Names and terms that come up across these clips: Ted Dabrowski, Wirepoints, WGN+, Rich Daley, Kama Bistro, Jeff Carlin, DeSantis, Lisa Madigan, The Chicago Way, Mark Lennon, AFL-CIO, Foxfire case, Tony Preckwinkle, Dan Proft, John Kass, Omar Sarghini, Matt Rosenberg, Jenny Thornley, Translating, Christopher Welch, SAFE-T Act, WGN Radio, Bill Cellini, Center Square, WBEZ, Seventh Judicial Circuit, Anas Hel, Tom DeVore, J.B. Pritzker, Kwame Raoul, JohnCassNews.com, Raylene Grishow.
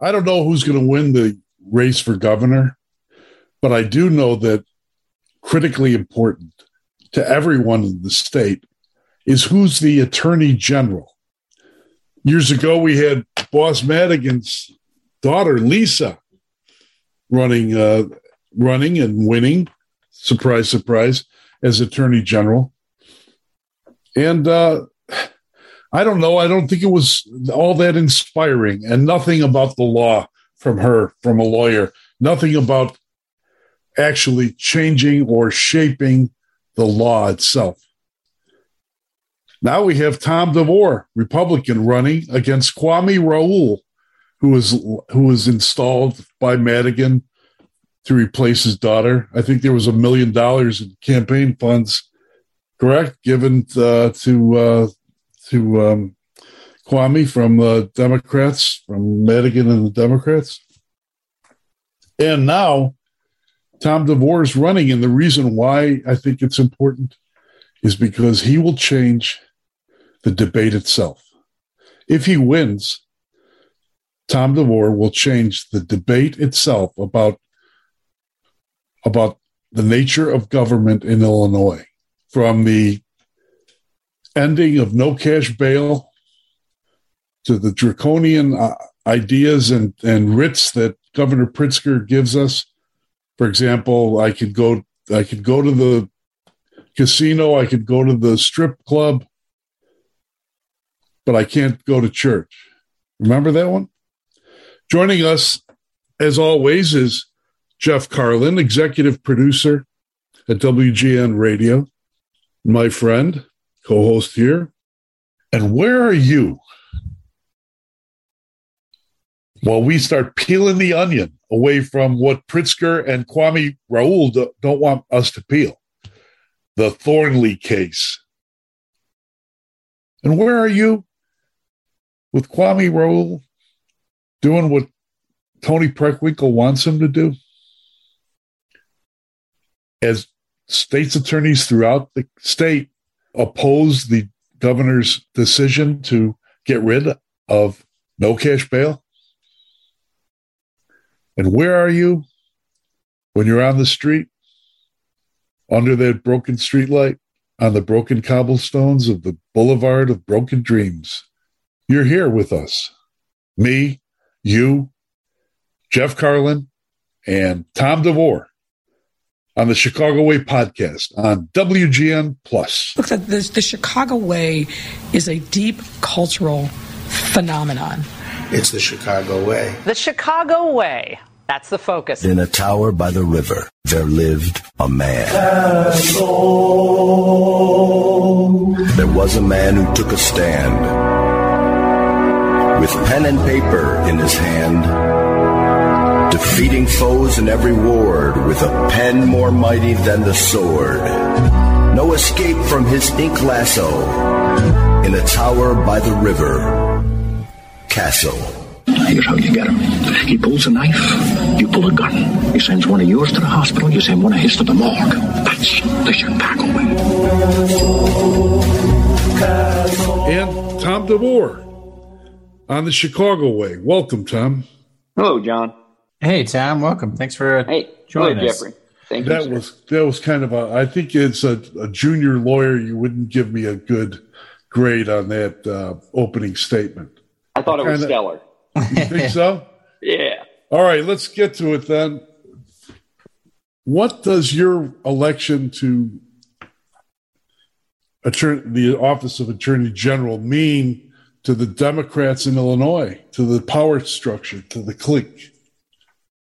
I don't know who's going to win the race for governor, but I do know that critically important to everyone in the state is who's the attorney general. Years ago, we had Boss Madigan's daughter, Lisa, running and winning, surprise, surprise, as attorney general. And I don't know. I don't think it was all that inspiring, and nothing about the law from her, from a lawyer, nothing about actually changing or shaping the law itself. Now we have Tom DeVore, Republican, running against Kwame Raoul, who was installed by Madigan to replace his daughter. I think there was $1 million in campaign funds, correct, given to Kwame from the Democrats, from Madigan and the Democrats. And now Tom DeVore is running, and the reason why I think it's important is because he will change the debate itself. If he wins, Tom DeVore will change the debate itself about the nature of government in Illinois, from the ending of no cash bail to the draconian ideas and writs that Governor Pritzker gives us. For example, I could go to the casino, I could go to the strip club, but I can't go to church. Remember that one? Joining us, as always, is Jeff Carlin, executive producer at WGN Radio, my friend, co-host here. And where are you? Well, we start peeling the onion away from what Pritzker and Kwame Raoul don't want us to peel, the Thornley case. And where are you with Kwame Raoul doing what Tony Preckwinkle wants him to do? As state's attorneys throughout the state oppose the governor's decision to get rid of no cash bail. And where are you when you're on the street, under that broken streetlight, on the broken cobblestones of the Boulevard of Broken Dreams? You're here with us, me, you, Jeff Carlin, and Tom DeVore, on the Chicago Way podcast on WGN+. Look, the Chicago Way is a deep cultural phenomenon. It's the Chicago Way. The Chicago Way. That's the focus. In a tower by the river, there lived a man. There was a man who took a stand with pen and paper in his hand, defeating foes in every ward with a pen more mighty than the sword. No escape from his ink lasso in a tower by the river, Castle. Here's how you get him. He pulls a knife, you pull a gun. He sends one of yours to the hospital, you send one of his to the morgue. That's the Chicago Way. And Tom DeVore on the Chicago Way. Welcome, Tom. Hello, John. Hey, Tom. Welcome. Thanks for joining us. Jeffrey. Thank you. That was kind of a, I think it's a junior lawyer. You wouldn't give me a good grade on that opening statement. I thought it was stellar. You think so? Yeah. All right, let's get to it then. What does your election to the Office of Attorney General mean to the Democrats in Illinois, to the power structure, to the clique?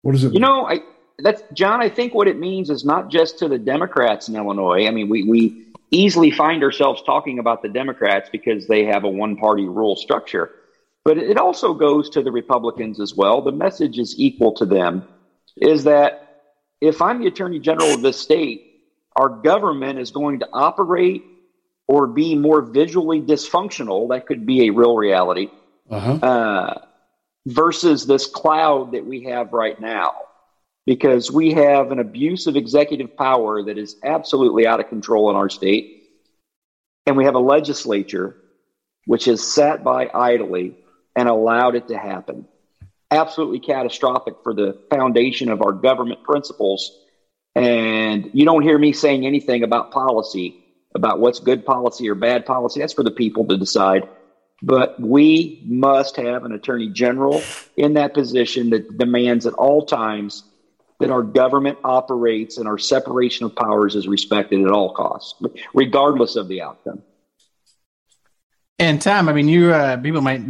What does it mean? John, I think what it means is not just to the Democrats in Illinois. I mean, we easily find ourselves talking about the Democrats because they have a one-party rule structure. But it also goes to the Republicans as well. The message is equal to them, is that if I'm the attorney general of this state, our government is going to operate or be more visually dysfunctional. That could be a real reality, versus this cloud that we have right now, because we have an abuse of executive power that is absolutely out of control in our state. And we have a legislature which has sat by idly and allowed it to happen. absolutely catastrophic for the foundation of our government principles. And you don't hear me saying anything about policy, about what's good policy or bad policy. That's for the people to decide. But we must have an attorney general in that position that demands at all times that our government operates and our separation of powers is respected at all costs, regardless of the outcome. And Tom, I mean, you people might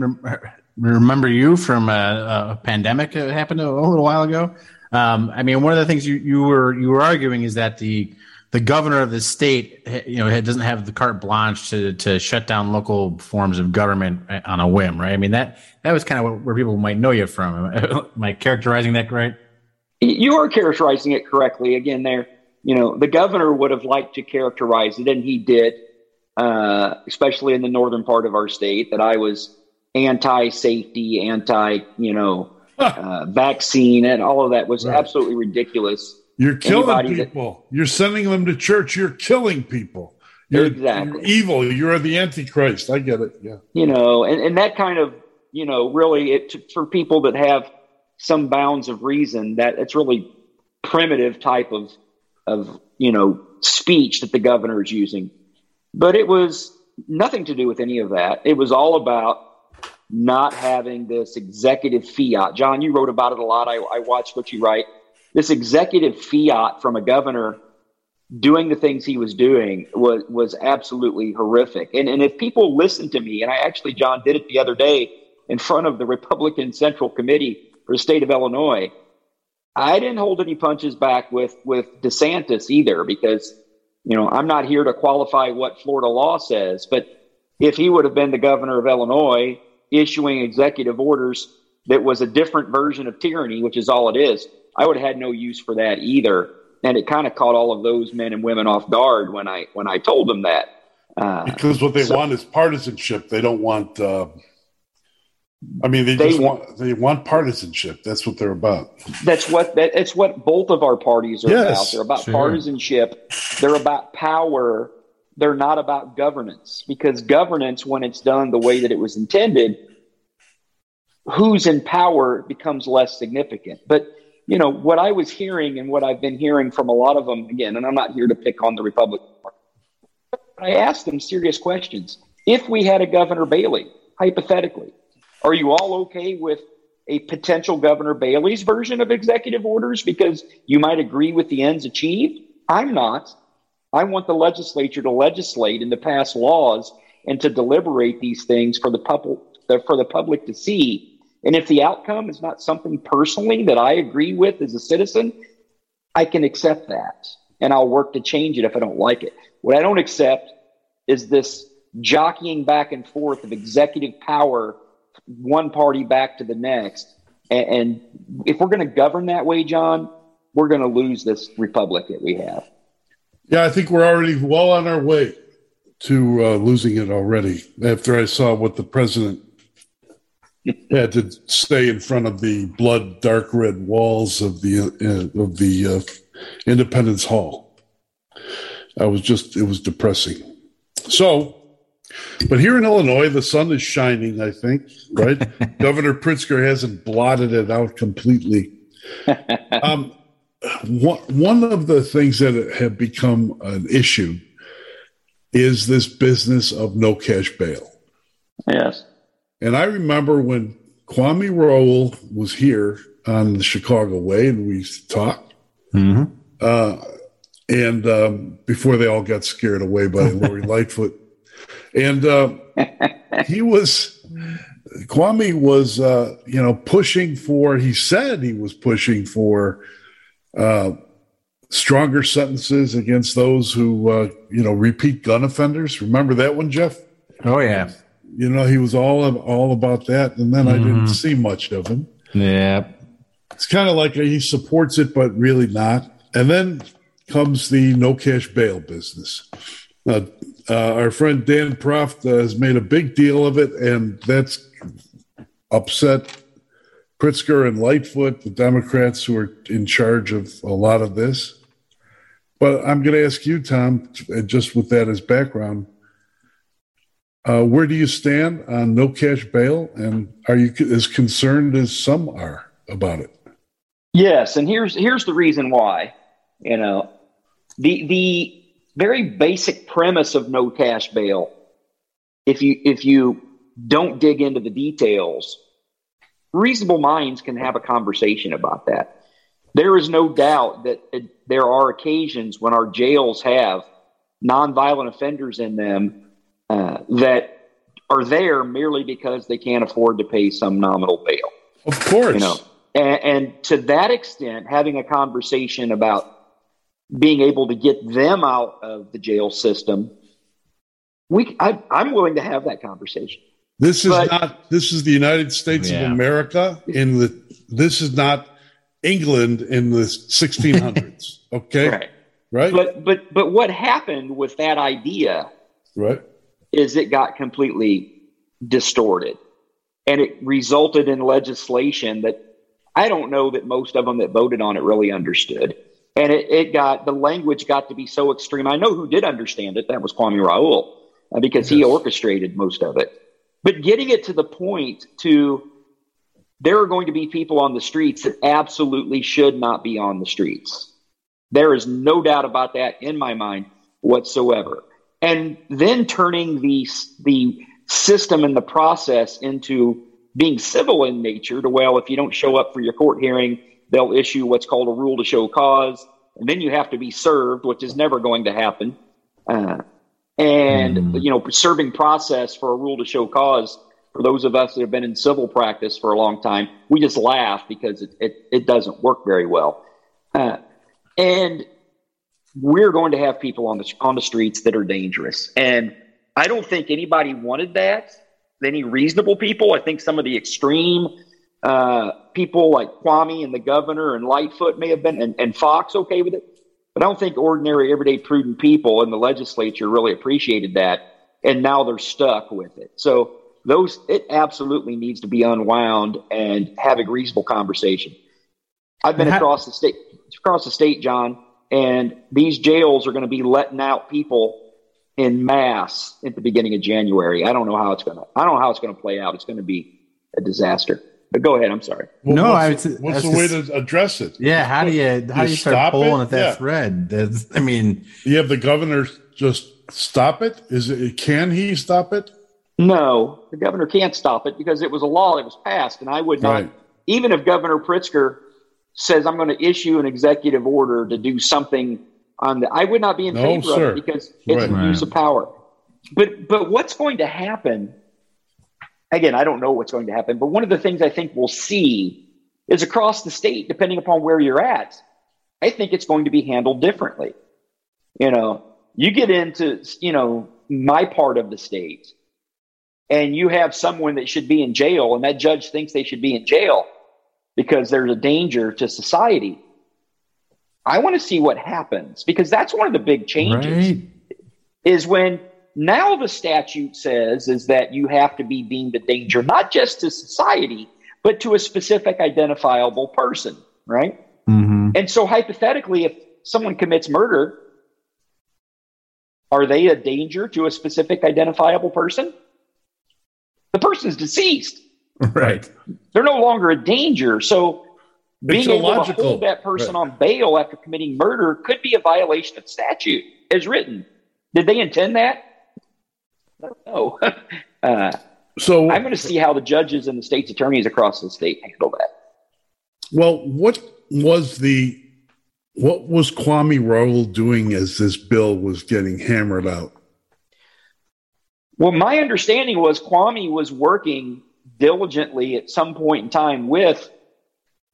remember you from a pandemic that happened a little while ago. I mean, one of the things you were arguing is that the governor of the state, you know, doesn't have the carte blanche to shut down local forms of government on a whim, right? I mean, that was kind of where people might know you from. Am I characterizing that right? You are characterizing it correctly. Again, there, you know, the governor would have liked to characterize it, and he did, especially in the northern part of our state, that I was anti-safety, vaccine, and all of that was absolutely ridiculous. You're killing people. You're sending them to church. You're killing people. You're evil. You're the Antichrist. I get it. Yeah. You know, and that kind of, you know, really, it for people that have some bounds of reason, that it's really primitive type of, you know, speech that the governor is using. But it was nothing to do with any of that. It was all about not having this executive fiat. John, you wrote about it a lot. I watched what you write. This executive fiat from a governor doing the things he was doing was absolutely horrific. And if people listen to me, and I actually, John, did it the other day in front of the Republican Central Committee for the state of Illinois, I didn't hold any punches back with DeSantis either, because, you know, I'm not here to qualify what Florida law says, but if he would have been the governor of Illinois issuing executive orders that was a different version of tyranny, which is all it is, I would have had no use for that either. And it kind of caught all of those men and women off guard when I told them that. Because what they want is partisanship. They don't want... they want partisanship. That's what they're about. That's what both of our parties are about. They're about partisanship. They're about power. They're not about governance, because governance, when it's done the way that it was intended, who's in power becomes less significant. But, you know, what I was hearing and what I've been hearing from a lot of them, again, and I'm not here to pick on the Republican Party, I asked them serious questions. If we had a Governor Bailey, hypothetically, are you all okay with a potential Governor Bailey's version of executive orders because you might agree with the ends achieved? I'm not. I want the legislature to legislate and to pass laws and to deliberate these things for the public to see. And if the outcome is not something personally that I agree with as a citizen, I can accept that, and I'll work to change it if I don't like it. What I don't accept is this jockeying back and forth of executive power one party back to the next. And if we're going to govern that way, John, we're going to lose this republic that we have. Yeah, I think we're already well on our way to losing it already, after I saw what the president had to say in front of the blood dark red walls of the Independence Hall. It was depressing. So, but here in Illinois, the sun is shining, I think, right? Governor Pritzker hasn't blotted it out completely. One of the things that have become an issue is this business of no cash bail. Yes. And I remember when Kwame Raoul was here on the Chicago Way and we talked. Mm-hmm. And before they all got scared away by Lori Lightfoot. And Kwame was pushing for stronger sentences against those who, repeat gun offenders. Remember that one, Jeff? Oh, yeah. You know, he was all about that. And then I didn't see much of him. Yeah. It's kind of like he supports it, but really not. And then comes the no cash bail business. Our friend Dan Proft has made a big deal of it, and that's upset Pritzker and Lightfoot, the Democrats who are in charge of a lot of this. But I'm going to ask you, Tom, just with that as background, Where do you stand on no cash bail, and are you as concerned as some are about it? Yes, and here's the reason why. You know, the very basic premise of no cash bail, if you don't dig into the details, reasonable minds can have a conversation about that. There is no doubt that there are occasions when our jails have nonviolent offenders in them that are there merely because they can't afford to pay some nominal bail. Of course. You know, and to that extent, having a conversation about being able to get them out of the jail system, I'm willing to have that conversation. This is the United States of America. This is not England in the 1600s. Okay. Right. But what happened with that idea is it got completely distorted, and it resulted in legislation that I don't know that most of them that voted on it really understood. And the language got to be so extreme. I know who did understand it. That was Kwame Raoul, because he orchestrated most of it. But getting it to the point to there are going to be people on the streets that absolutely should not be on the streets. There is no doubt about that in my mind whatsoever. And then turning the system and the process into being civil in nature to, well, if you don't show up for your court hearing, they'll issue what's called a rule to show cause. And then you have to be served, which is never going to happen. You know, serving process for a rule to show cause, for those of us that have been in civil practice for a long time, we just laugh because it doesn't work very well. And we're going to have people on the streets that are dangerous. And I don't think anybody wanted that, any reasonable people. I think some of the extreme people like Kwame and the governor and Lightfoot may have been, and Fox, okay with it. But I don't think ordinary, everyday, prudent people in the legislature really appreciated that, and now they're stuck with it. So it absolutely needs to be unwound and have a reasonable conversation. I've been across the state, John, and these jails are going to be letting out people in mass at the beginning of January. I don't know how it's going to play out. It's going to be a disaster. But go ahead. I'm sorry. Well, no, what's the way to address it? Yeah. How do you start pulling at that thread? You have the governor just stop it. Can he stop it? No, the governor can't stop it because it was a law that was passed, and I would not. Right. Even if Governor Pritzker says I'm going to issue an executive order to do something on that, I would not be in favor of it because it's an abuse of power. But what's going to happen? Again, I don't know what's going to happen, but one of the things I think we'll see is across the state, depending upon where you're at, I think it's going to be handled differently. You know, you get into, my part of the state and you have someone that should be in jail and that judge thinks they should be in jail because there's a danger to society. I want to see what happens because that's one of the big changes is when now the statute says is that you have to be deemed a danger, not just to society, but to a specific identifiable person, right? Mm-hmm. And so hypothetically, if someone commits murder, are they a danger to a specific identifiable person? The person's deceased. Right. They're no longer a danger. So being able to hold that person on bail after committing murder could be a violation of statute as written. Did they intend that? No. So I'm going to see how the judges and the state's attorneys across the state handle that. Well, what was Kwame Raoul doing as this bill was getting hammered out? Well, my understanding was Kwame was working diligently at some point in time with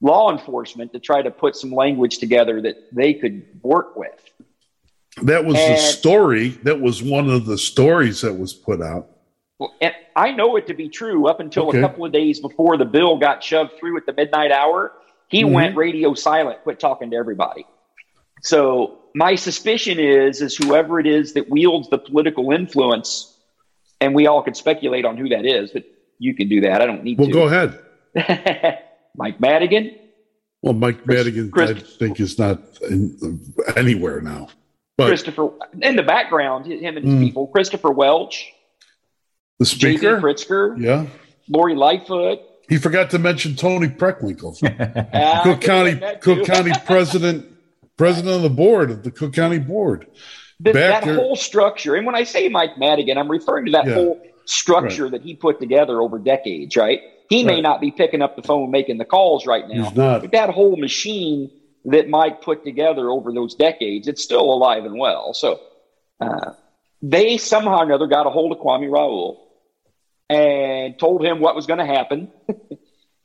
law enforcement to try to put some language together that they could work with. That was the story. That was one of the stories that was put out. Well, and I know it to be true up until a couple of days before the bill got shoved through at the midnight hour. He went radio silent, quit talking to everybody. So my suspicion is whoever it is that wields the political influence, and we all could speculate on who that is, but you can do that. I don't need to. Well, go ahead. Mike Madigan. Well, Mike Madigan, I think, is not anywhere now. But, Christopher, in the background, him and his people, Christopher Welch, The speaker, J.B. Pritzker, yeah, Lori Lightfoot. He forgot to mention Tony Preckwinkle, Cook County president of the board of the Cook County Board. That whole structure, and when I say Mike Madigan, I'm referring to that whole structure that he put together over decades. Right? He may not be picking up the phone, making the calls right now. He's not. But that whole machine that Mike put together over those decades, it's still alive and well. So they somehow or another got a hold of Kwame Raoul and told him what was going to happen,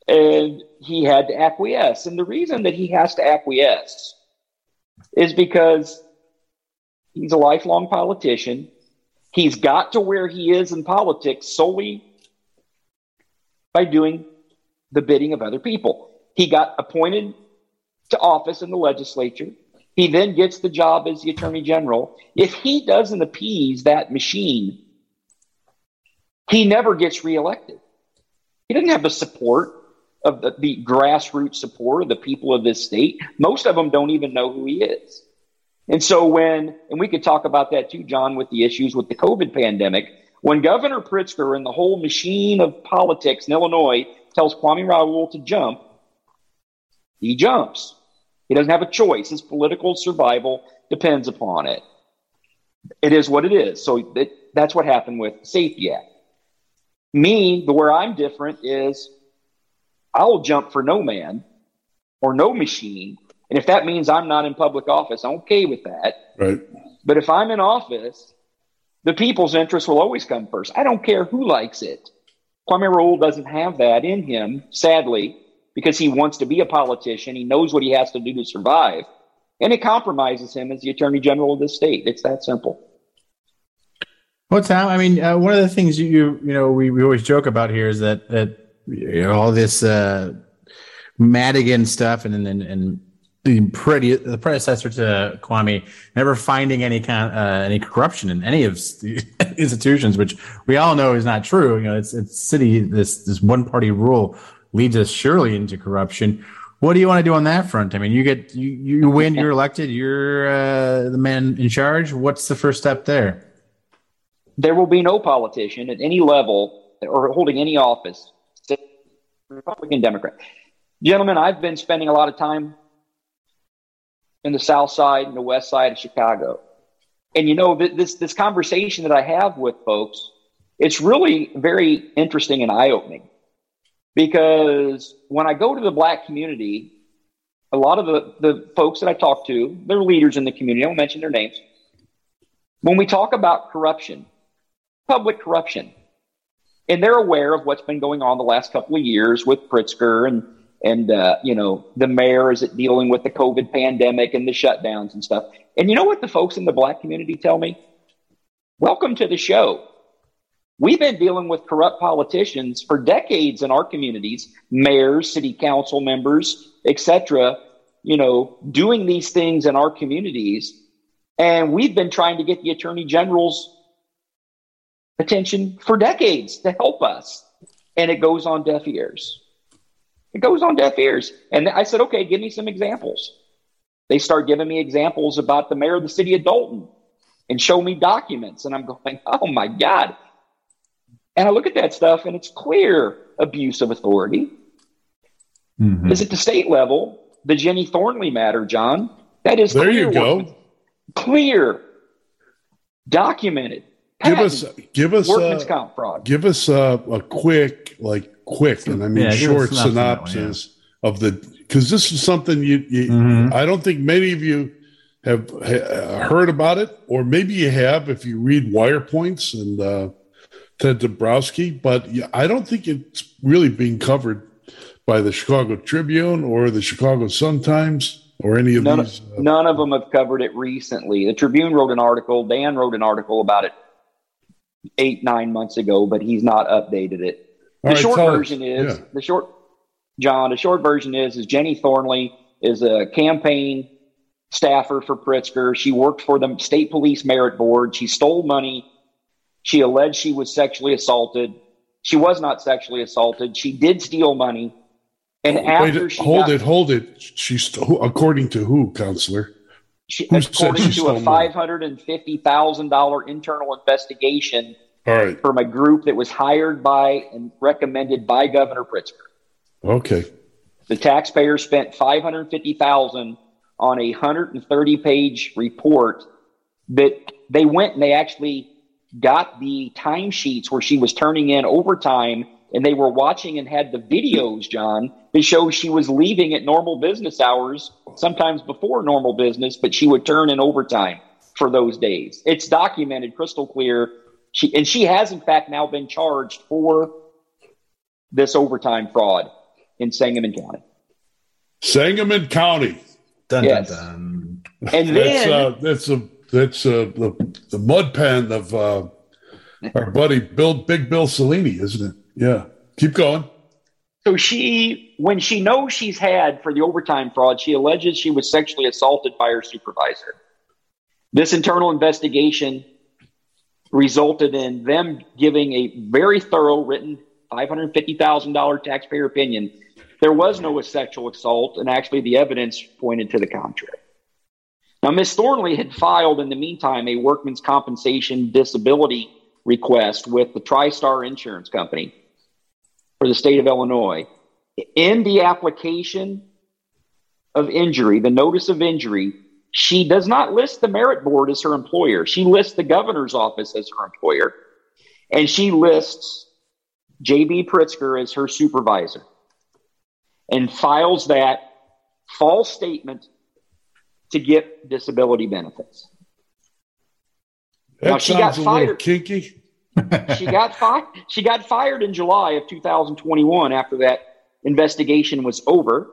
and he had to acquiesce. And the reason that he has to acquiesce is because he's a lifelong politician. He's got to where he is in politics solely by doing the bidding of other people. He got appointed to office in the legislature. He then gets the job as the attorney general. If he doesn't appease that machine, he never gets reelected. He doesn't have the support of the grassroots support of the people of this state. Most of them don't even know who he is. And so and we could talk about that too, John, with the issues with the COVID pandemic. When Governor Pritzker and the whole machine of politics in Illinois tells Kwame Raoul to jump, he jumps. He doesn't have a choice. His political survival depends upon it. It is what it is. So that's what happened with the SAFE-T Act. Me, where I'm different is I'll jump for no man or no machine. And if that means I'm not in public office, I'm okay with that. Right. But if I'm in office, the people's interest will always come first. I don't care who likes it. Kwame Raoul doesn't have that in him, sadly, because he wants to be a politician. He knows what he has to do to survive. And it compromises him as the attorney general of this state. It's that simple. Well, Tom, I mean, one of the things we always joke about here is that all this Madigan stuff and the predecessor to Kwame never finding any corruption in any of the institutions, which we all know is not true. You know, it's city this one party rule leads us surely into corruption. What do you want to do on that front? I mean, you win, you're elected, you're the man in charge. What's the first step there? There will be no politician at any level or holding any office, Republican, Democrat. Gentlemen, I've been spending a lot of time in the South Side and the West Side of Chicago. And, you know, this conversation that I have with folks, it's really very interesting and eye-opening. Because when I go to the black community, a lot of the folks that I talk to, they're leaders in the community. I won't mention their names. When we talk about corruption, public corruption, and they're aware of what's been going on the last couple of years with Pritzker and the mayor is dealing with the COVID pandemic and the shutdowns and stuff. And you know what the folks in the black community tell me? Welcome to the show. We've been dealing with corrupt politicians for decades in our communities, mayors, city council members, etc., doing these things in our communities. And we've been trying to get the attorney general's attention for decades to help us. And it goes on deaf ears. It goes on deaf ears. And I said, okay, give me some examples. They start giving me examples about the mayor of the city of Dalton and show me documents. And I'm going, oh, my God. And I look at that stuff, and it's clear abuse of authority. Mm-hmm. Is it the state level? The Jenny Thornley matter, John. That is there clear. There you go. Clear, documented. Give us workman's comp fraud. Give us a quick, and I mean short synopsis of the, because this is something you mm-hmm. I don't think many of you have heard about it, or maybe you have if you read Wirepoints and. Ted Dabrowski, but I don't think it's really being covered by the Chicago Tribune or the Chicago Sun-Times or any of these. None of them have covered it recently. The Tribune wrote an article. Dan wrote an article about it 8-9 months ago, but he's not updated it. The short version is Jenny Thornley is a campaign staffer for Pritzker. She worked for the state police merit board. She stole money. She alleged she was sexually assaulted. She was not sexually assaulted. She did steal money. And Hold it. She stole, according to who, Counselor? According to a $550,000 internal investigation All right. From a group that was hired by and recommended by Governor Pritzker. Okay. The taxpayer spent $550,000 on a 130-page report that they went and they actually got the timesheets where she was turning in overtime, and they were watching and had the videos, John, that show she was leaving at normal business hours, sometimes before normal business, but she would turn in overtime for those days. It's documented crystal clear. She has, in fact, now been charged for this overtime fraud in Sangamon County. Sangamon County. Dun, yes. Dun, dun. And then that's the mud pen of our buddy Big Bill Cellini, isn't it? Yeah. Keep going. So when she knows she's had for the overtime fraud, she alleges she was sexually assaulted by her supervisor. This internal investigation resulted in them giving a very thorough written $550,000 taxpayer opinion. There was no sexual assault, and actually the evidence pointed to the contrary. Now, Ms. Thornley had filed, in the meantime, a workman's compensation disability request with the TriStar Insurance Company for the state of Illinois. In the application of injury, the notice of injury, she does not list the merit board as her employer. She lists the governor's office as her employer, and she lists J.B. Pritzker as her supervisor, and files that false statement to get disability benefits. That now, she got fired. Kinky. She got fired in July of 2021 after that investigation was over,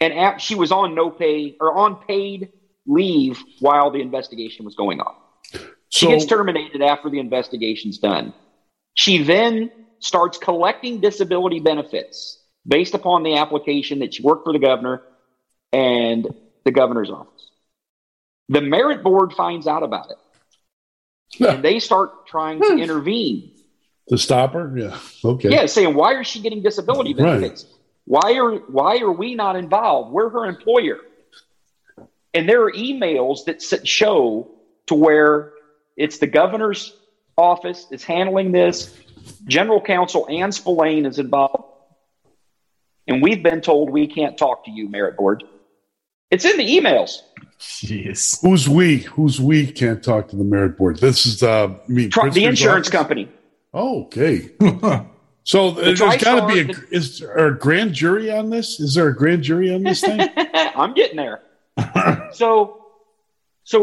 and she was on no pay or on paid leave while the investigation was going on. She gets terminated after the investigation's done. She then starts collecting disability benefits based upon the application that she worked for the governor and the governor's office. The merit board finds out about it, and they start trying to intervene to stop her. Yeah, okay. Yeah, saying, why is she getting disability benefits? Right. Why are we not involved? We're her employer. And there are emails that show to where it's the governor's office is handling this. General counsel Ann Spillane is involved, and we've been told we can't talk to you, merit board. It's in the emails. Jeez. Who's we can't talk to the merit board? This is the insurance company. Oh, okay. So there's got to be a grand jury on this? Is there a grand jury on this thing? I'm getting there. So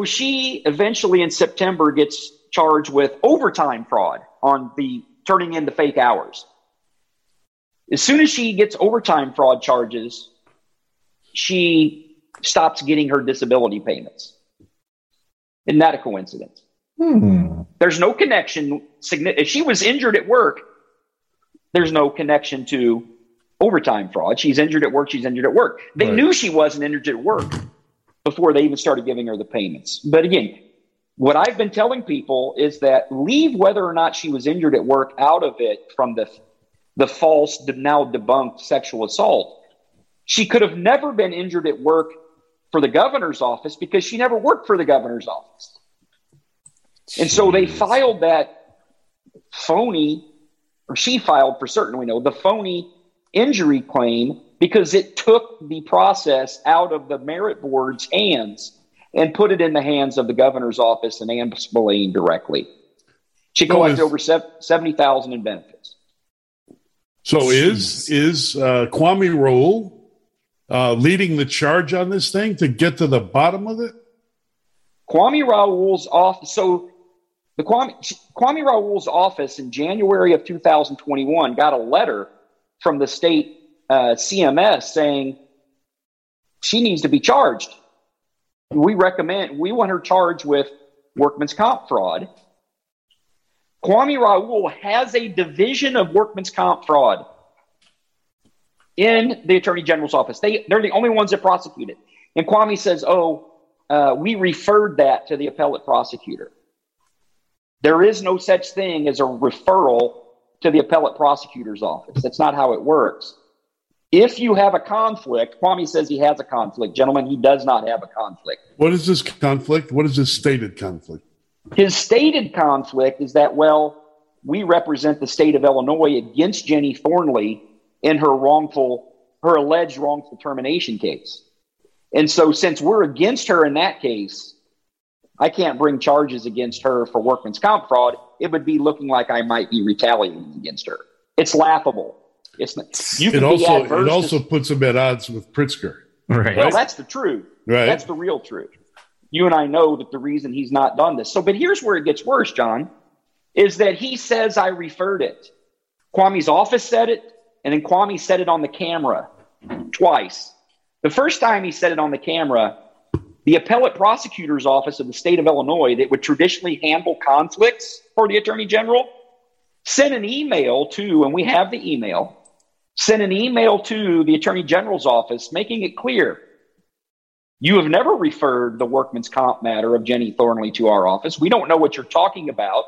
she eventually in September gets charged with overtime fraud on the turning in the fake hours. As soon as she gets overtime fraud charges, she stops getting her disability payments. Isn't that a coincidence? There's no connection. If she was injured at work, there's no connection to overtime fraud. She's injured at work. They knew she wasn't injured at work before they even started giving her the payments. But again, what I've been telling people is that leave whether or not she was injured at work out of it from the false, now debunked sexual assault. She could have never been injured at work for the governor's office because she never worked for the governor's office. Jeez. And so they filed that phony, or she filed for certain, we know, the phony injury claim because it took the process out of the merit board's hands and put it in the hands of the governor's office and Ann Spillane directly. She collected over $70,000 in benefits. So is Kwame Raoul leading the charge on this thing to get to the bottom of it? Kwame Raoul's office. So the Kwame Raoul's office in January of 2021 got a letter from the state CMS saying she needs to be charged. We want her charged with workman's comp fraud. Kwame Raoul has a division of workman's comp fraud in the attorney general's office. They're the only ones that prosecute it. And Kwame says, we referred that to the appellate prosecutor. There is no such thing as a referral to the appellate prosecutor's office. That's not how it works. If you have a conflict, Kwame says he has a conflict. Gentlemen, he does not have a conflict. What is this conflict? What is this stated conflict? His stated conflict is that, well, we represent the state of Illinois against Jenny Thornley in her alleged wrongful termination case. And so since we're against her in that case, I can't bring charges against her for workman's comp fraud. It would be looking like I might be retaliating against her. It's laughable. It's not, it also puts him at odds with Pritzker. Right. Well, that's the truth. Right. That's the real truth. You and I know that the reason he's not done this. So, but here's where it gets worse, John, is that he says I referred it. Kwame's office said it, and then Kwame said it on the camera twice. The first time he said it on the camera, the appellate prosecutor's office of the state of Illinois that would traditionally handle conflicts for the attorney general sent an email to, and we have the email, sent an email to the attorney general's office making it clear, you have never referred the workman's comp matter of Jenny Thornley to our office. We don't know what you're talking about.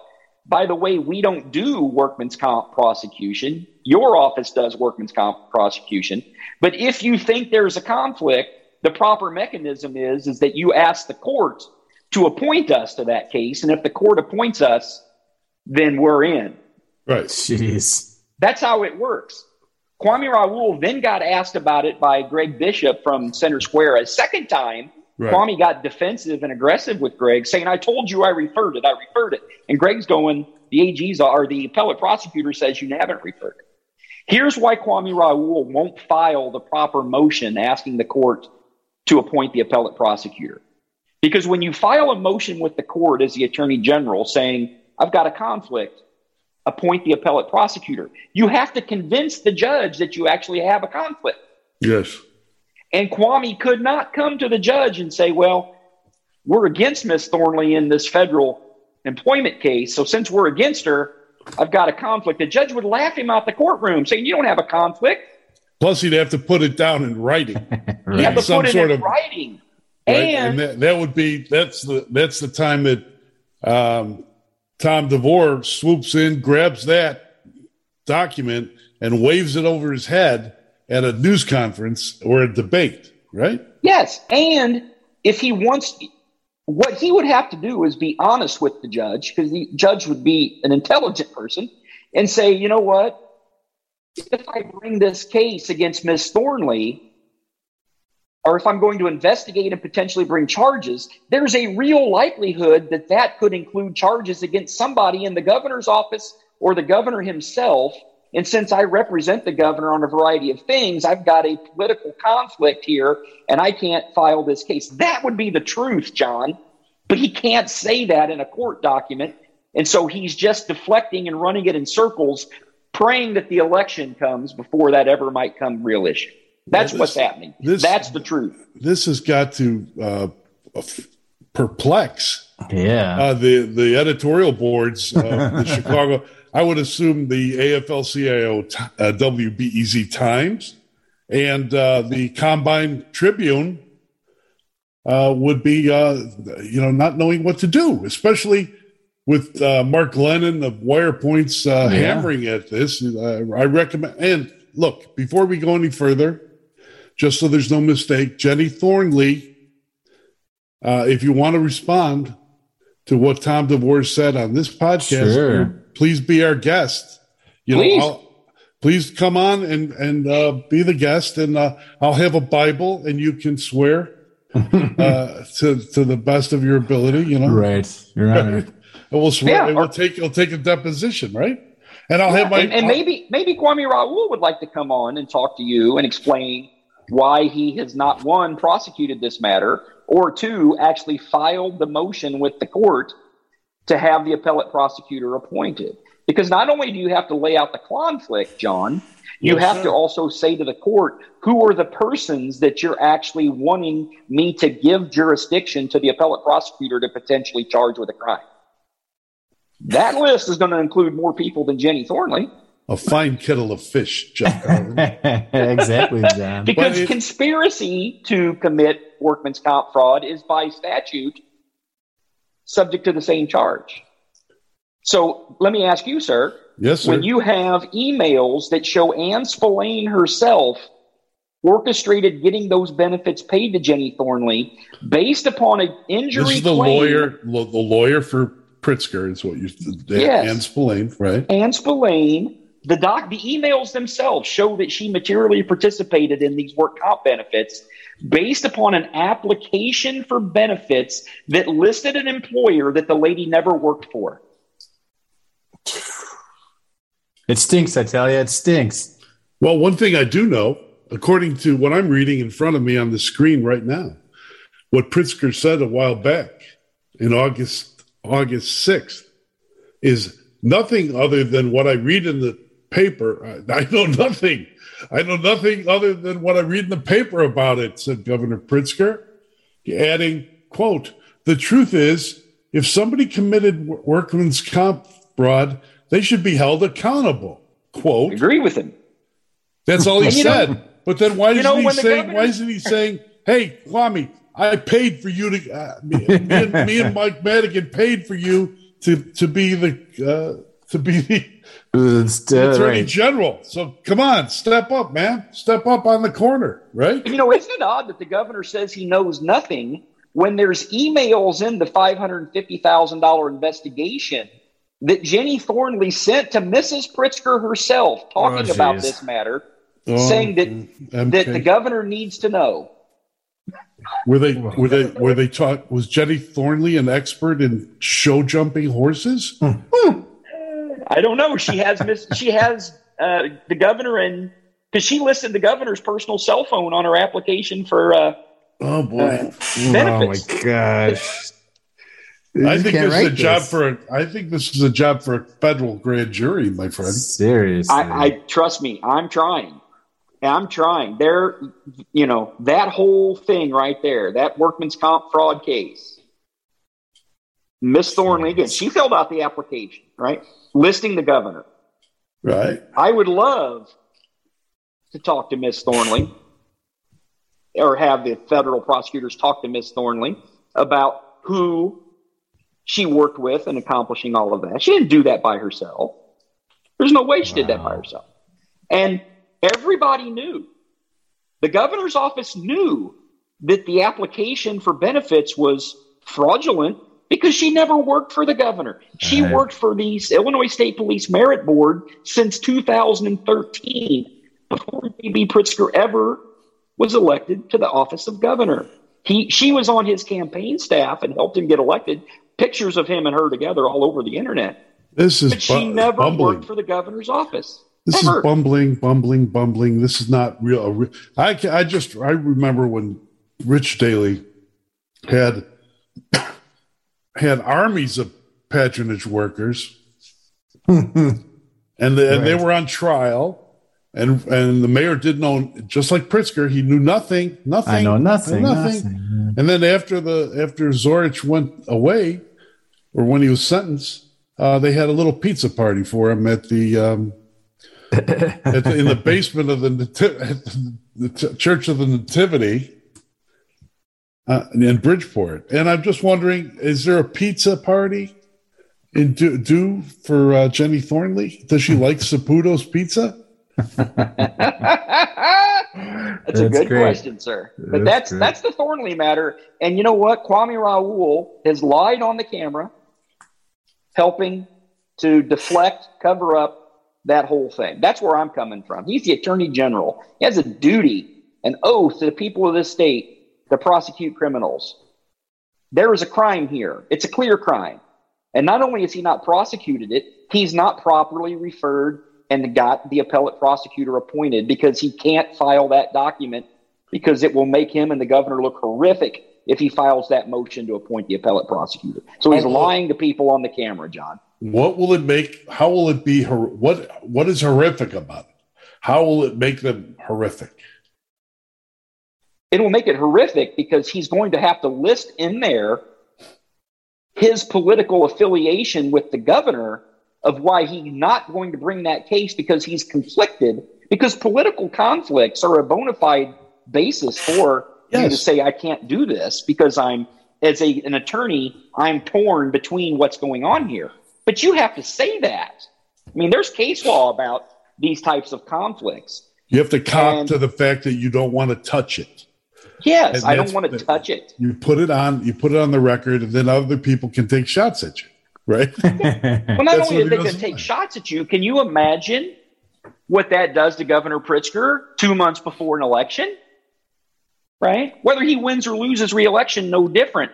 By the way, we don't do workman's comp prosecution. Your office does workman's comp prosecution. But if you think there's a conflict, the proper mechanism is that you ask the court to appoint us to that case. And if the court appoints us, then we're in. Right. Jeez. That's how it works. Kwame Raoul then got asked about it by Greg Bishop from Center Square. A second time, right. Kwame got defensive and aggressive with Greg, saying, I told you I referred it. And Greg's going, the appellate prosecutor says you haven't referred it. Here's why Kwame Raoul won't file the proper motion asking the court to appoint the appellate prosecutor. Because when you file a motion with the court as the attorney general saying, I've got a conflict, appoint the appellate prosecutor, you have to convince the judge that you actually have a conflict. Yes. And Kwame could not come to the judge and say, well, we're against Ms. Thornley in this federal employment case. So since we're against her, I've got a conflict. The judge would laugh him out the courtroom saying, you don't have a conflict. Plus, he'd have to put it down in writing. Right. You have to put it in writing. Right? And that's the time that Tom DeVore swoops in, grabs that document, and waves it over his head at a news conference or a debate, right? Yes, and if he wants – what he would have to do is be honest with the judge, because the judge would be an intelligent person, and say, you know what? If I bring this case against Ms. Thornley, or if I'm going to investigate and potentially bring charges, there's a real likelihood that that could include charges against somebody in the governor's office or the governor himself. And since I represent the governor on a variety of things, I've got a political conflict here and I can't file this case. That would be the truth, John, but he can't say that in a court document. And so he's just deflecting and running it in circles, praying that the election comes before that ever might come real issue. That's what's happening. That's the truth. This has got to perplex the editorial boards of the Chicago. I would assume the AFL-CIO WBEZ Times and the Combine Tribune would be, not knowing what to do, especially with Mark Lennon of Wirepoints hammering at this. I recommend, and look, before we go any further, just so there's no mistake, Jenny Thornley, if you want to respond to what Tom DeVore said on this podcast, please be our guest. Please come on and be the guest, and I'll have a Bible and you can swear to the best of your ability, Right, Your Honor. And we'll swear. Yeah, we'll take a deposition, right? And I'll have my and maybe Kwame Raoul would like to come on and talk to you and explain why he has not, one, prosecuted this matter, or two, actually filed the motion with the court to have the appellate prosecutor appointed. Because not only do you have to lay out the conflict, John, you have to also say to the court, who are the persons that you're actually wanting me to give jurisdiction to the appellate prosecutor to potentially charge with a crime? That list is going to include more people than Jenny Thornley. A fine kettle of fish, John. Exactly, John. Because conspiracy to commit workman's comp fraud is by statute subject to the same charge. So let me ask you, sir. Yes, sir. When you have emails that show Ann Spillane herself orchestrated getting those benefits paid to Jenny Thornley based upon an injury claim. This is the lawyer for Pritzker is what you said. Yes. Ann Spillane, right? Ann Spillane. The emails themselves show that she materially participated in these work comp benefits based upon an application for benefits that listed an employer that the lady never worked for. It stinks, I tell you. It stinks. Well, one thing I do know, according to what I'm reading in front of me on the screen right now, what Pritzker said a while back in August 6th is nothing other than what I read in the paper. I know nothing other than what I read in the paper about it, said Governor Pritzker, adding, quote, the truth is, if somebody committed workman's comp fraud, they should be held accountable, quote. I agree with him. That's all he said. But then why isn't he saying, hey, Kwame, I paid for you to me and Mike Madigan paid for you to be the Attorney General. So come on, step up, man. Step up on the corner, right? You know, isn't it odd that the governor says he knows nothing when there's emails in the $550,000 investigation that Jenny Thornley sent to Mrs. Pritzker herself talking about this matter, saying that the governor needs to know. Were they taught? Was Jenny Thornley an expert in show jumping horses? I don't know. She has the governor, and because she listed the governor's personal cell phone on her application for. Benefits. Oh my gosh! I think this is a job for a federal grand jury, my friend. Seriously, I trust me. I'm trying. There, you know, that whole thing right there, that workman's comp fraud case. Miss Thornley, again, she filled out the application, right? Listing the governor. Right. I would love to talk to Miss Thornley or have the federal prosecutors talk to Miss Thornley about who she worked with and accomplishing all of that. She didn't do that by herself. There's no way she did that by herself. And everybody knew. The governor's office knew that the application for benefits was fraudulent because she never worked for the governor. She worked for the Illinois State Police Merit Board since 2013, before J.B. Pritzker ever was elected to the office of governor. She was on his campaign staff and helped him get elected. Pictures of him and her together all over the internet. She never worked for the governor's office. This is bumbling. This is not real. I remember when Rich Daley had armies of patronage workers, and they were on trial, and the mayor did know, just like Pritzker, he knew nothing. I know nothing. And then after Zorich went away, or when he was sentenced, they had a little pizza party for him at the. In the basement of the Church of the Nativity in Bridgeport. And I'm just wondering, is there a pizza party in due for Jenny Thornley? Does she like Saputo's pizza? That's a good question, sir. But that's the Thornley matter. And you know what? Kwame Raoul has lied on the camera, helping to deflect, cover up that whole thing. That's where I'm coming from. He's the Attorney General. He has a duty, an oath to the people of this state to prosecute criminals. There is a crime here. It's a clear crime. And not only has he not prosecuted it, he's not properly referred and got the appellate prosecutor appointed because he can't file that document because it will make him and the governor look horrific if he files that motion to appoint the appellate prosecutor. So he's lying to people on the camera, John. What will it make? How will it be? What is horrific about it? How will it make them horrific? It will make it horrific because he's going to have to list in there his political affiliation with the governor of why he's not going to bring that case because he's conflicted, because political conflicts are a bona fide basis for you to say, I can't do this because as an attorney, I'm torn between what's going on here. But you have to say that. I mean, there's case law about these types of conflicts. You have to cop to the fact that you don't want to touch it. Yes, I don't want to touch it. You put it on the record, and then other people can take shots at you. right? Well, not only did they just take shots at you, can you imagine what that does to Governor Pritzker 2 months before an election, right? Whether he wins or loses re-election, no different.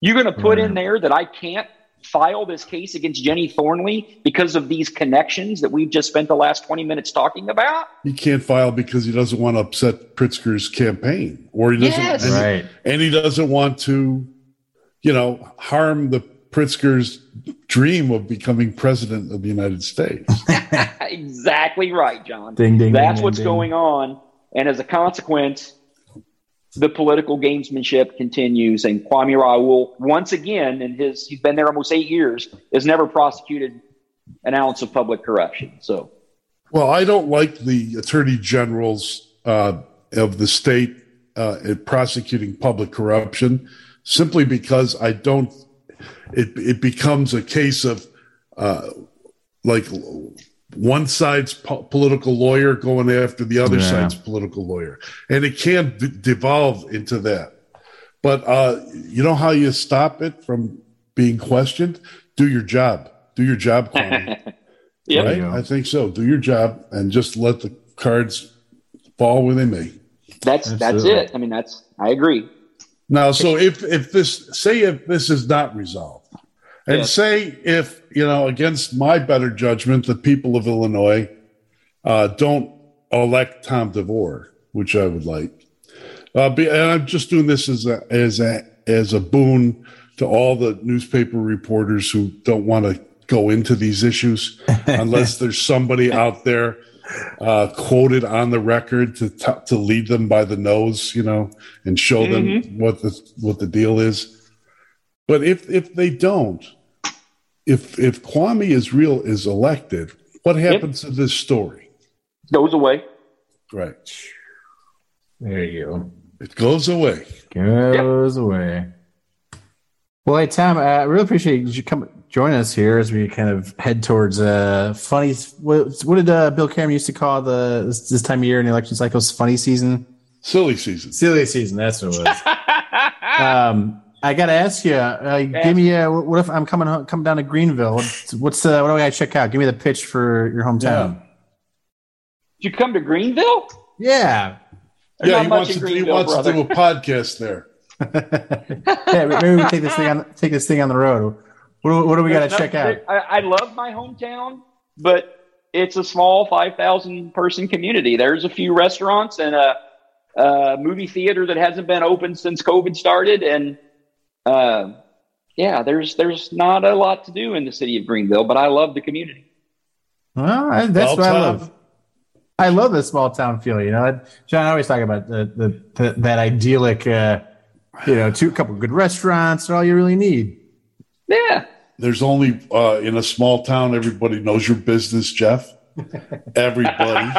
You're going to put in there that I can't file this case against Jenny Thornley because of these connections that we've just spent the last 20 minutes talking about? He can't file because he doesn't want to upset Pritzker's campaign, or he doesn't, and he doesn't want to, you know, harm the Pritzker's dream of becoming president of the United States. Exactly right, John. Ding, ding, that's ding, what's ding. Going on, and as a consequence, the political gamesmanship continues, and Kwame Raoul, once again, in his, he's been there almost 8 years, has never prosecuted an ounce of public corruption. So, well, I don't like the attorney generals of the state at prosecuting public corruption, simply because I don't. It becomes a case of like one side's political lawyer going after the other side's political lawyer. And it can devolve into that. But you know how you stop it from being questioned? Do your job. Do your job, Kwame. Yep. Right? I think so. Do your job and just let the cards fall where they may. That's it. I mean, I agree. Now, so if this is not resolved, and say if, you know, against my better judgment, the people of Illinois don't elect Tom DeVore, which I would like. And I'm just doing this as a boon to all the newspaper reporters who don't want to go into these issues unless there's somebody out there quoted on the record to lead them by the nose, you know, and show them what the deal is. But if they don't, if Kwame is elected, what happens to this story? Goes away. Right. There you go. It goes away. Goes away. Well, hey, Tom, I really appreciate you coming. Join us here as we kind of head towards funny. What did Bill Cameron used to call this time of year in the election cycles? Funny season, silly season, That's what it was. I got to ask you. Give me what if I'm coming down to Greenville? What do I got to check out? Give me the pitch for your hometown. Yeah. Did you come to Greenville? Yeah, He wants to do a podcast there. Yeah, maybe we take this thing on the road. What do we got to check out? I love my hometown, but it's a small 5,000-person community. There's a few restaurants and a movie theater that hasn't been open since COVID started. And, there's not a lot to do in the city of Greenville, but I love the community. Well, that's what I love. I love the small-town feel. You know, John, I always talk about that idyllic, couple good restaurants are all you really need. Yeah. There's only in a small town, everybody knows your business, Jeff. Everybody.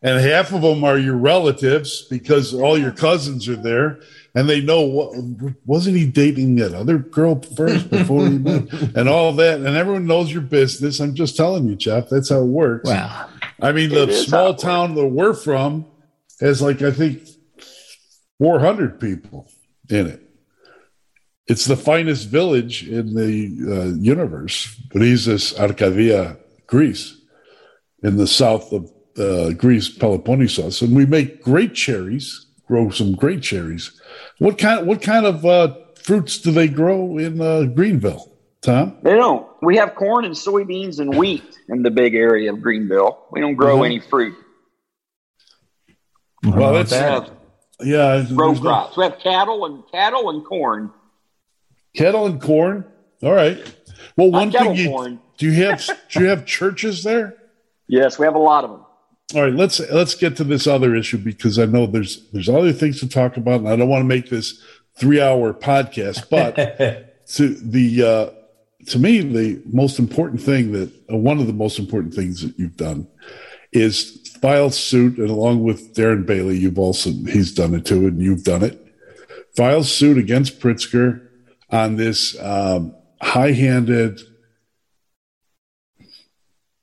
And half of them are your relatives because all your cousins are there. And they know, wasn't he dating that other girl first before he met? And all that. And everyone knows your business. I'm just telling you, Jeff, that's how it works. Wow. I mean, the small town that we're from has like, I think, 400 people in it. It's the finest village in the universe, Brisis, Arcadia, Greece, in the south of Greece, Peloponnesus, and we make great cherries. Grow some great cherries. What kind of fruits do they grow in Greenville, Tom? They don't. We have corn and soybeans and wheat in the big area of Greenville. We don't grow any fruit. Well, that's grow crops. We have cattle and corn. Kettle and corn. All right. Well, one thing do you have churches there? Yes, we have a lot of them. All right, let's get to this other issue because I know there's other things to talk about, and I don't want to make this 3-hour podcast. But to me, the most important thing one of the most important things that you've done is file suit, and along with Darren Bailey, he's done it too, and you've done it. File suit against Pritzker on this high-handed,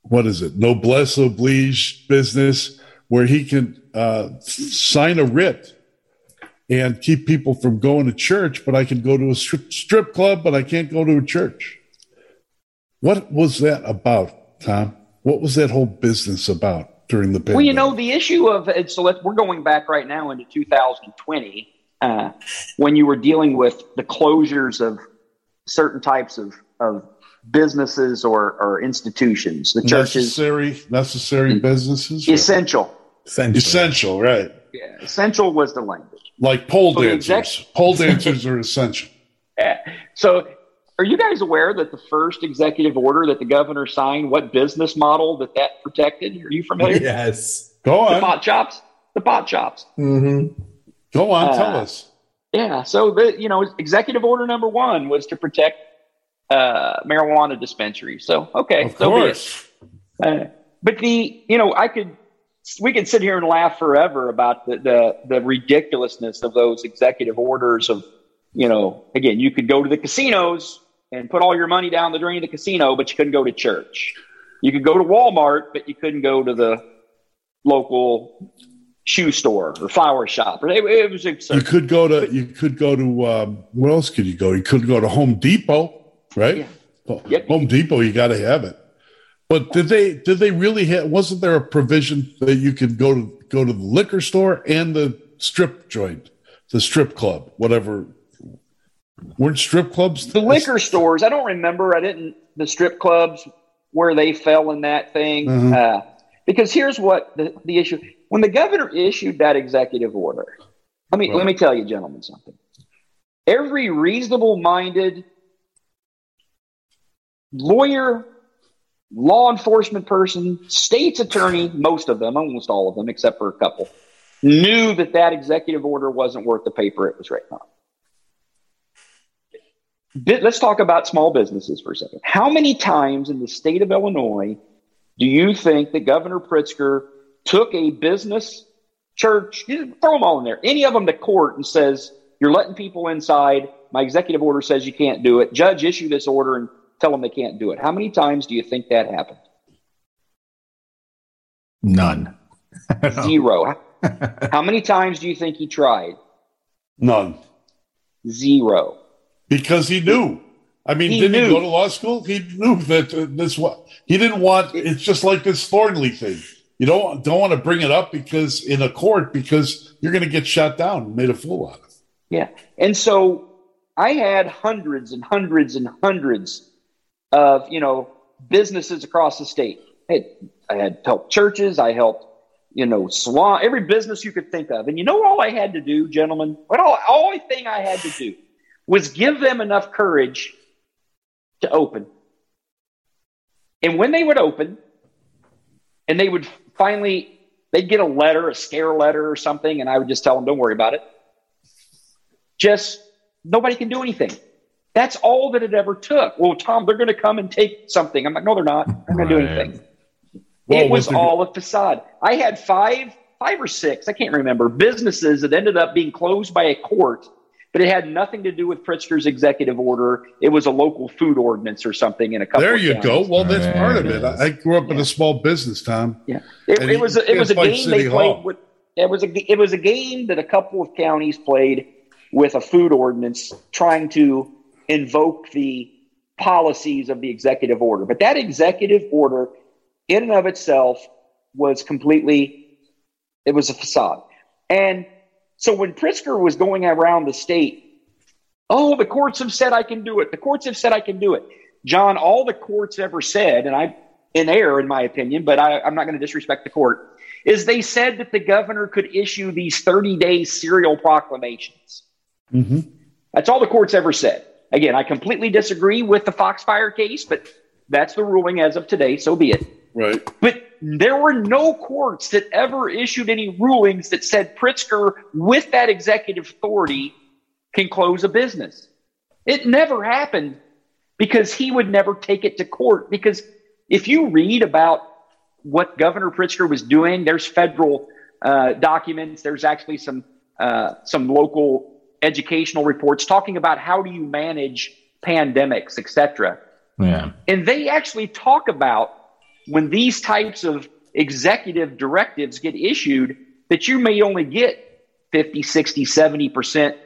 noblesse oblige business where he can sign a writ and keep people from going to church, but I can go to a strip club, but I can't go to a church. What was that about, Tom? What was that whole business about during the pandemic? Well, you know, the issue of it, we're going back right now into 2020 when you were dealing with the closures of certain types of businesses or institutions, the churches. Necessary businesses? Essential. Essential, right. Yeah, essential was the language. Like pole dancers. Pole dancers are essential. Yeah. So are you guys aware that the first executive order that the governor signed, what business model that protected? Are you familiar? Yes. Go on. The pot shops. Mm-hmm. Go on. Tell us. Yeah. So, executive order number 1 was to protect marijuana dispensaries. So, okay. Of course. But we could sit here and laugh forever about the ridiculousness of those executive orders of, again, you could go to the casinos and put all your money down the drain of the casino, but you couldn't go to church. You could go to Walmart, but you couldn't go to the local shoe store or flower shop. It was absurd. You could go to what else could you go? You couldn't go to Home Depot, right? Yeah. Well, yep. Home Depot, you got to have it. But did they really have? Wasn't there a provision that you could go to the liquor store and the strip joint, the strip club, whatever? Weren't strip clubs the liquor stores? I don't remember. I didn't. The strip clubs, where they fell in that thing, because here's what the issue. When the governor issued that executive order, let me tell you, gentlemen, something. Every reasonable-minded lawyer, law enforcement person, state's attorney, most of them, almost all of them, except for a couple, knew that executive order wasn't worth the paper it was written on. Let's talk about small businesses for a second. How many times in the state of Illinois do you think that Governor Pritzker took a business, church, throw them all in there, any of them to court and says, you're letting people inside, my executive order says you can't do it, judge, issue this order and tell them they can't do it? How many times do you think that happened? None. Zero. How many times do you think he tried? None. Zero. Because he knew. He didn't go to law school? He knew that he didn't want. It's just like this Thornley thing. You don't want to bring it up because in a court because you're going to get shot down and made a fool out of. Yeah, and so I had hundreds and hundreds and hundreds of businesses across the state. I had helped churches. I helped salon, every business you could think of. And all I had to do, gentlemen, only thing I had to do was give them enough courage to open. And when they would open, and they would finally, they'd get a scare letter or something, and I would just tell them, don't worry about it. Just nobody can do anything. That's all that it ever took. Well, Tom, they're going to come and take something. I'm like, no, they're not. They're not going to do anything. Well, it was all a facade. I had five or six, I can't remember, businesses that ended up being closed by a court, but it had nothing to do with Pritzker's executive order. It was a local food ordinance or something in a couple of counties. Go. Well, that's part of it. I grew up in a small business, Tom. Yeah. It was a game they played with. It was a game that a couple of counties played with a food ordinance trying to invoke the policies of the executive order. But that executive order in and of itself was it was a facade. And so when Pritzker was going around the state, the courts have said I can do it. The courts have said I can do it. John, all the courts ever said, and I'm in error in my opinion, but I'm not going to disrespect the court, is they said that the governor could issue these 30-day serial proclamations. Mm-hmm. That's all the courts ever said. Again, I completely disagree with the Foxfire case, but that's the ruling as of today, so be it. Right. But there were no courts that ever issued any rulings that said Pritzker, with that executive authority, can close a business. It never happened because he would never take it to court. Because if you read about what Governor Pritzker was doing, there's federal documents. There's actually some local educational reports talking about how do you manage pandemics, etc. Yeah. And they actually talk about when these types of executive directives get issued, that you may only get 50, 60, 70%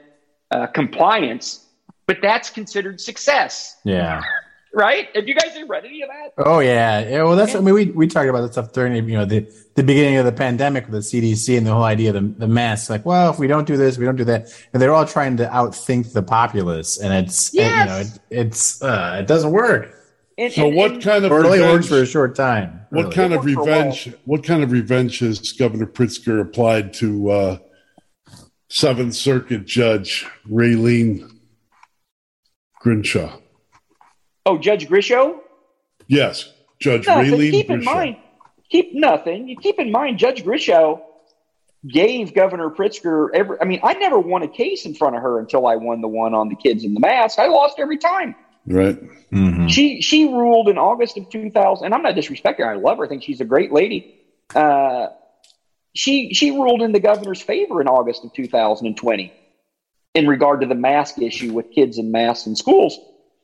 compliance, but that's considered success. Yeah. Right? Have you guys read any of that? Oh, yeah. Yeah. Well, that's, I mean, we talked about that stuff during, you know, the beginning of the pandemic with the CDC and the whole idea of the masks. Like, well, if we don't do this, we don't do that. And they're all trying to outthink the populace. And it's, it doesn't work. So what kind of revenge? It only works for a short time. Really. What kind of revenge has Governor Pritzker applied to Seventh Circuit Judge Raylene Grishow? Oh, Judge Grishow? Yes, Judge Raylene. Keep in mind, Judge Grishow gave Governor Pritzker every. I mean, I never won a case in front of her until I won the one on the kids in the mask. I lost every time. Right. Mm-hmm. She ruled in August of 2000, and I'm not disrespecting her. I love her. I think she's a great lady. She ruled in the governor's favor in August of 2020 in regard to the mask issue with kids in masks in schools.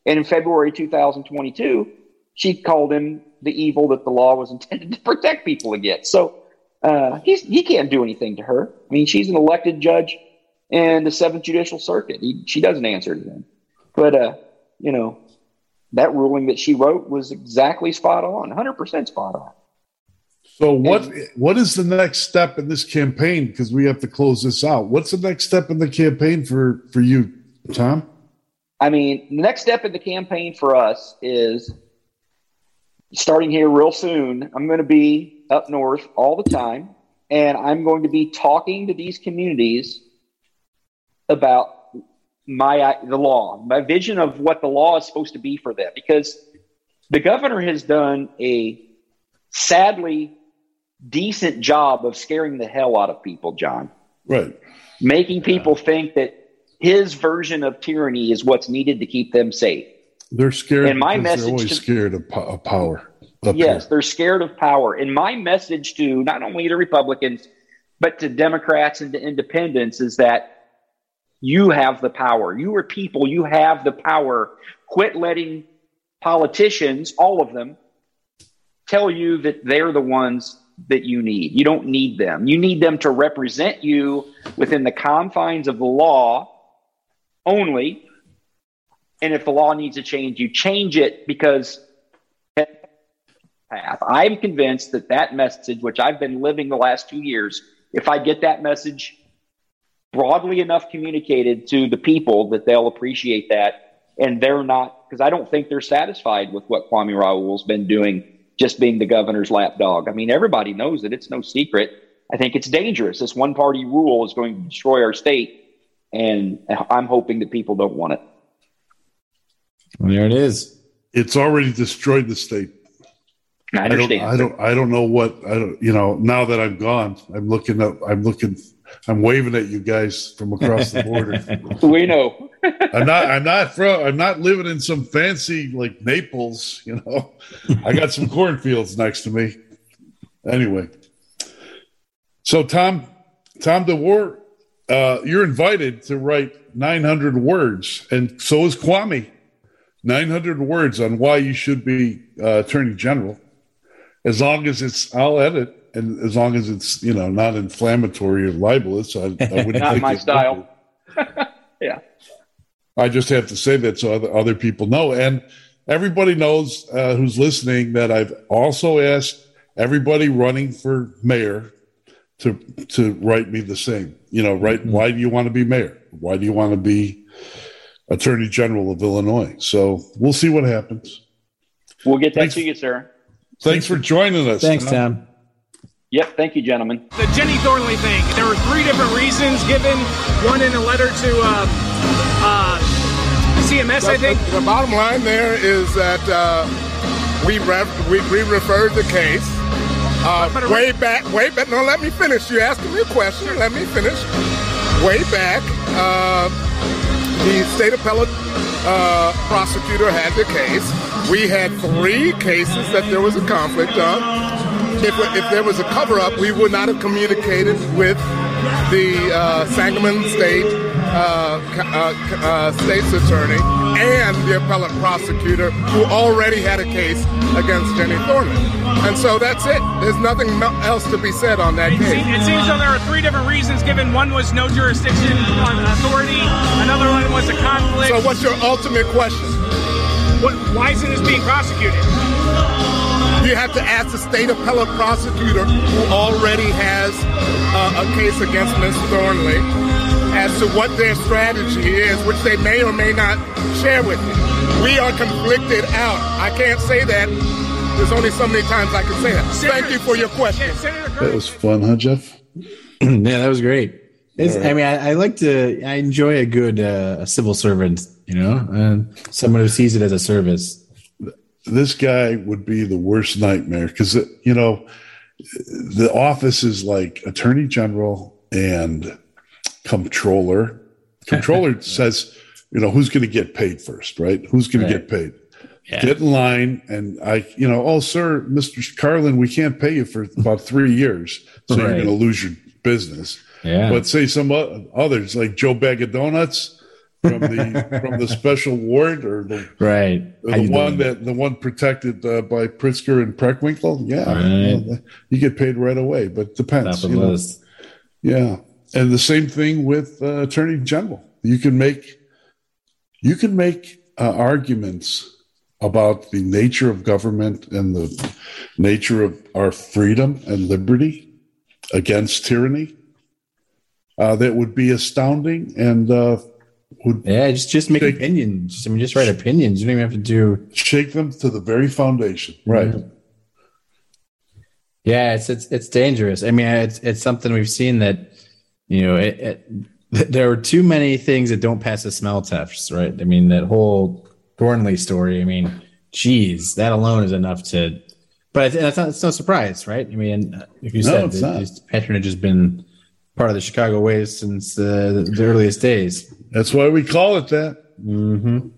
And in February 2022, she called him the evil that the law was intended to protect people against. So he can't do anything to her. I mean, she's an elected judge in the Seventh Judicial Circuit. She doesn't answer to him. But you know, that ruling that she wrote was exactly spot on, 100% spot on. So what is the next step in this campaign? Because we have to close this out. What's the next step in the campaign for you, Tom? I mean, the next step in the campaign for us is starting here real soon. I'm going to be up north all the time, and I'm going to be talking to these communities about the law, my vision of what the law is supposed to be for them, because the governor has done a sadly decent job of scaring the hell out of people, John. Right. Making people think that his version of tyranny is what's needed to keep them safe. They're scared. And my message, they're always scared of power. Yes, they're scared of power. And my message to not only the Republicans, but to Democrats and to independents is that you have the power. You are people. You have the power. Quit letting politicians, all of them, tell you that they're the ones that you need. You don't need them. You need them to represent you within the confines of the law only. And if the law needs to change, you change it, because I'm convinced that that message, which I've been living the last 2 years, if I get that message broadly enough communicated to the people, that they'll appreciate that. And they're not, because I don't think they're satisfied with what Kwame Raoul's been doing, just being the governor's lapdog. I mean, everybody knows that. It's no secret. I think it's dangerous. This one-party rule is going to destroy our state, and I'm hoping that people don't want it. Well, there it is. It's already destroyed the state. I understand. Now that I'm gone, I'm waving at you guys from across the border. We know. I'm not living in some fancy like Naples. You know, I got some cornfields next to me. Anyway, so Tom DeVore, you're invited to write 900 words, and so is Kwame. 900 words on why you should be Attorney General, as long as it's. I'll edit. And as long as it's, you know, not inflammatory or libelous, I wouldn't. Not my style. Yeah. I just have to say that so other people know. And everybody knows who's listening that I've also asked everybody running for mayor to write me the same. You know, why do you want to be mayor? Why do you want to be Attorney General of Illinois? So we'll see what happens. We'll get that to you, sir. Thanks for joining us. Thanks, Tom. Yep, thank you, gentlemen. The Jenny Thornley thing. There were three different reasons given. One in a letter to CMS, I think. The bottom line there is that we referred the case way back. No, let me finish. You asked me a question. Let me finish. Way back, the state appellate prosecutor had the case. We had three cases that there was a conflict on. If there was a cover-up, we would not have communicated with the Sangamon State's attorney and the appellate prosecutor who already had a case against Jenny Thornley. And so that's it. There's nothing else to be said on that case. It seems though there are three different reasons given. One was no jurisdiction on authority. Another one was a conflict. So what's your ultimate question? Why isn't this being prosecuted? You have to ask the state appellate prosecutor who already has a case against Ms. Thornley as to what their strategy is, which they may or may not share with you. We are conflicted out. I can't say that. There's only so many times I can say that. Thank you for your question. That was fun, huh, Jeff? Yeah, that was great. Right. I mean, I enjoy a good civil servant, you know, and someone who sees it as a service. This guy would be the worst nightmare because, you know, the office is like attorney general and comptroller. Comptroller says, you know, who's going to get paid first, right? Who's going to get paid? Yeah. Get in line. And oh, sir, Mr. Carlin, we can't pay you for about 3 years. So you're going to lose your business. Yeah. But say some others like Joe Bag of Donuts from the special ward or the one protected by Pritzker and Preckwinkle. Yeah, you get paid right away, but depends. You know. Yeah, and the same thing with Attorney General. You can make arguments about the nature of government and the nature of our freedom and liberty against tyranny. That would be astounding and just make opinions. I mean, just write opinions. You don't even have to shake them to the very foundation, right? Mm-hmm. Yeah, it's dangerous. I mean, it's something we've seen that there are too many things that don't pass the smell test, right? I mean, that whole Thornley story. I mean, geez, that alone is enough to. But it's no surprise, right? I mean, if you said patronage has been part of the Chicago Way since the earliest days. That's why we call it that. Mm-hmm.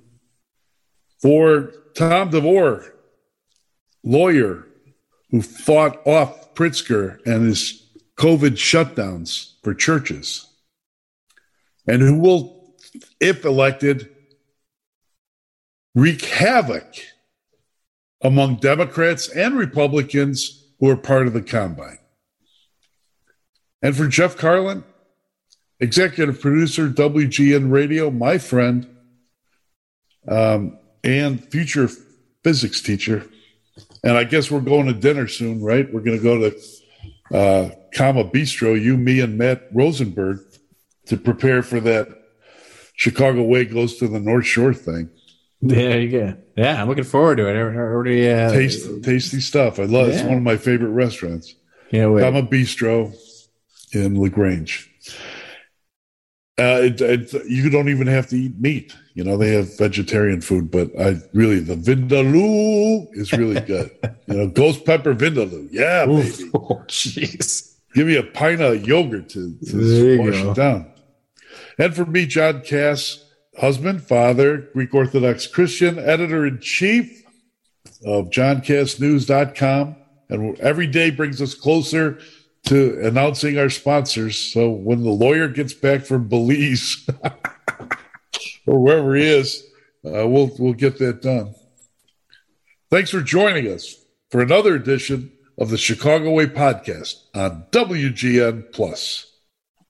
For Tom DeVore, lawyer who fought off Pritzker and his COVID shutdowns for churches, and who will, if elected, wreak havoc among Democrats and Republicans who are part of the combine. And for Jeff Carlin, executive producer, WGN Radio, my friend, and future physics teacher. And I guess we're going to dinner soon, right? We're going to go to Kama Bistro, you, me, and Matt Rosenberg, to prepare for that Chicago Way goes to the North Shore thing. There you go. Yeah, I'm looking forward to it. Already, tasty stuff. I love it. It's one of my favorite restaurants. Can't wait. Kama Bistro. In LaGrange. You don't even have to eat meat. You know, they have vegetarian food, but the vindaloo is really good. Ghost pepper vindaloo. Yeah, baby. Oh, jeez. Give me a pint of yogurt to wash it down. And for me, John Cass, husband, father, Greek Orthodox Christian, editor-in-chief of JohnCassNews.com. And every day brings us closer to announcing our sponsors. So when the lawyer gets back from Belize or wherever he is, we'll get that done. Thanks for joining us for another edition of the Chicago Way podcast on WGN+.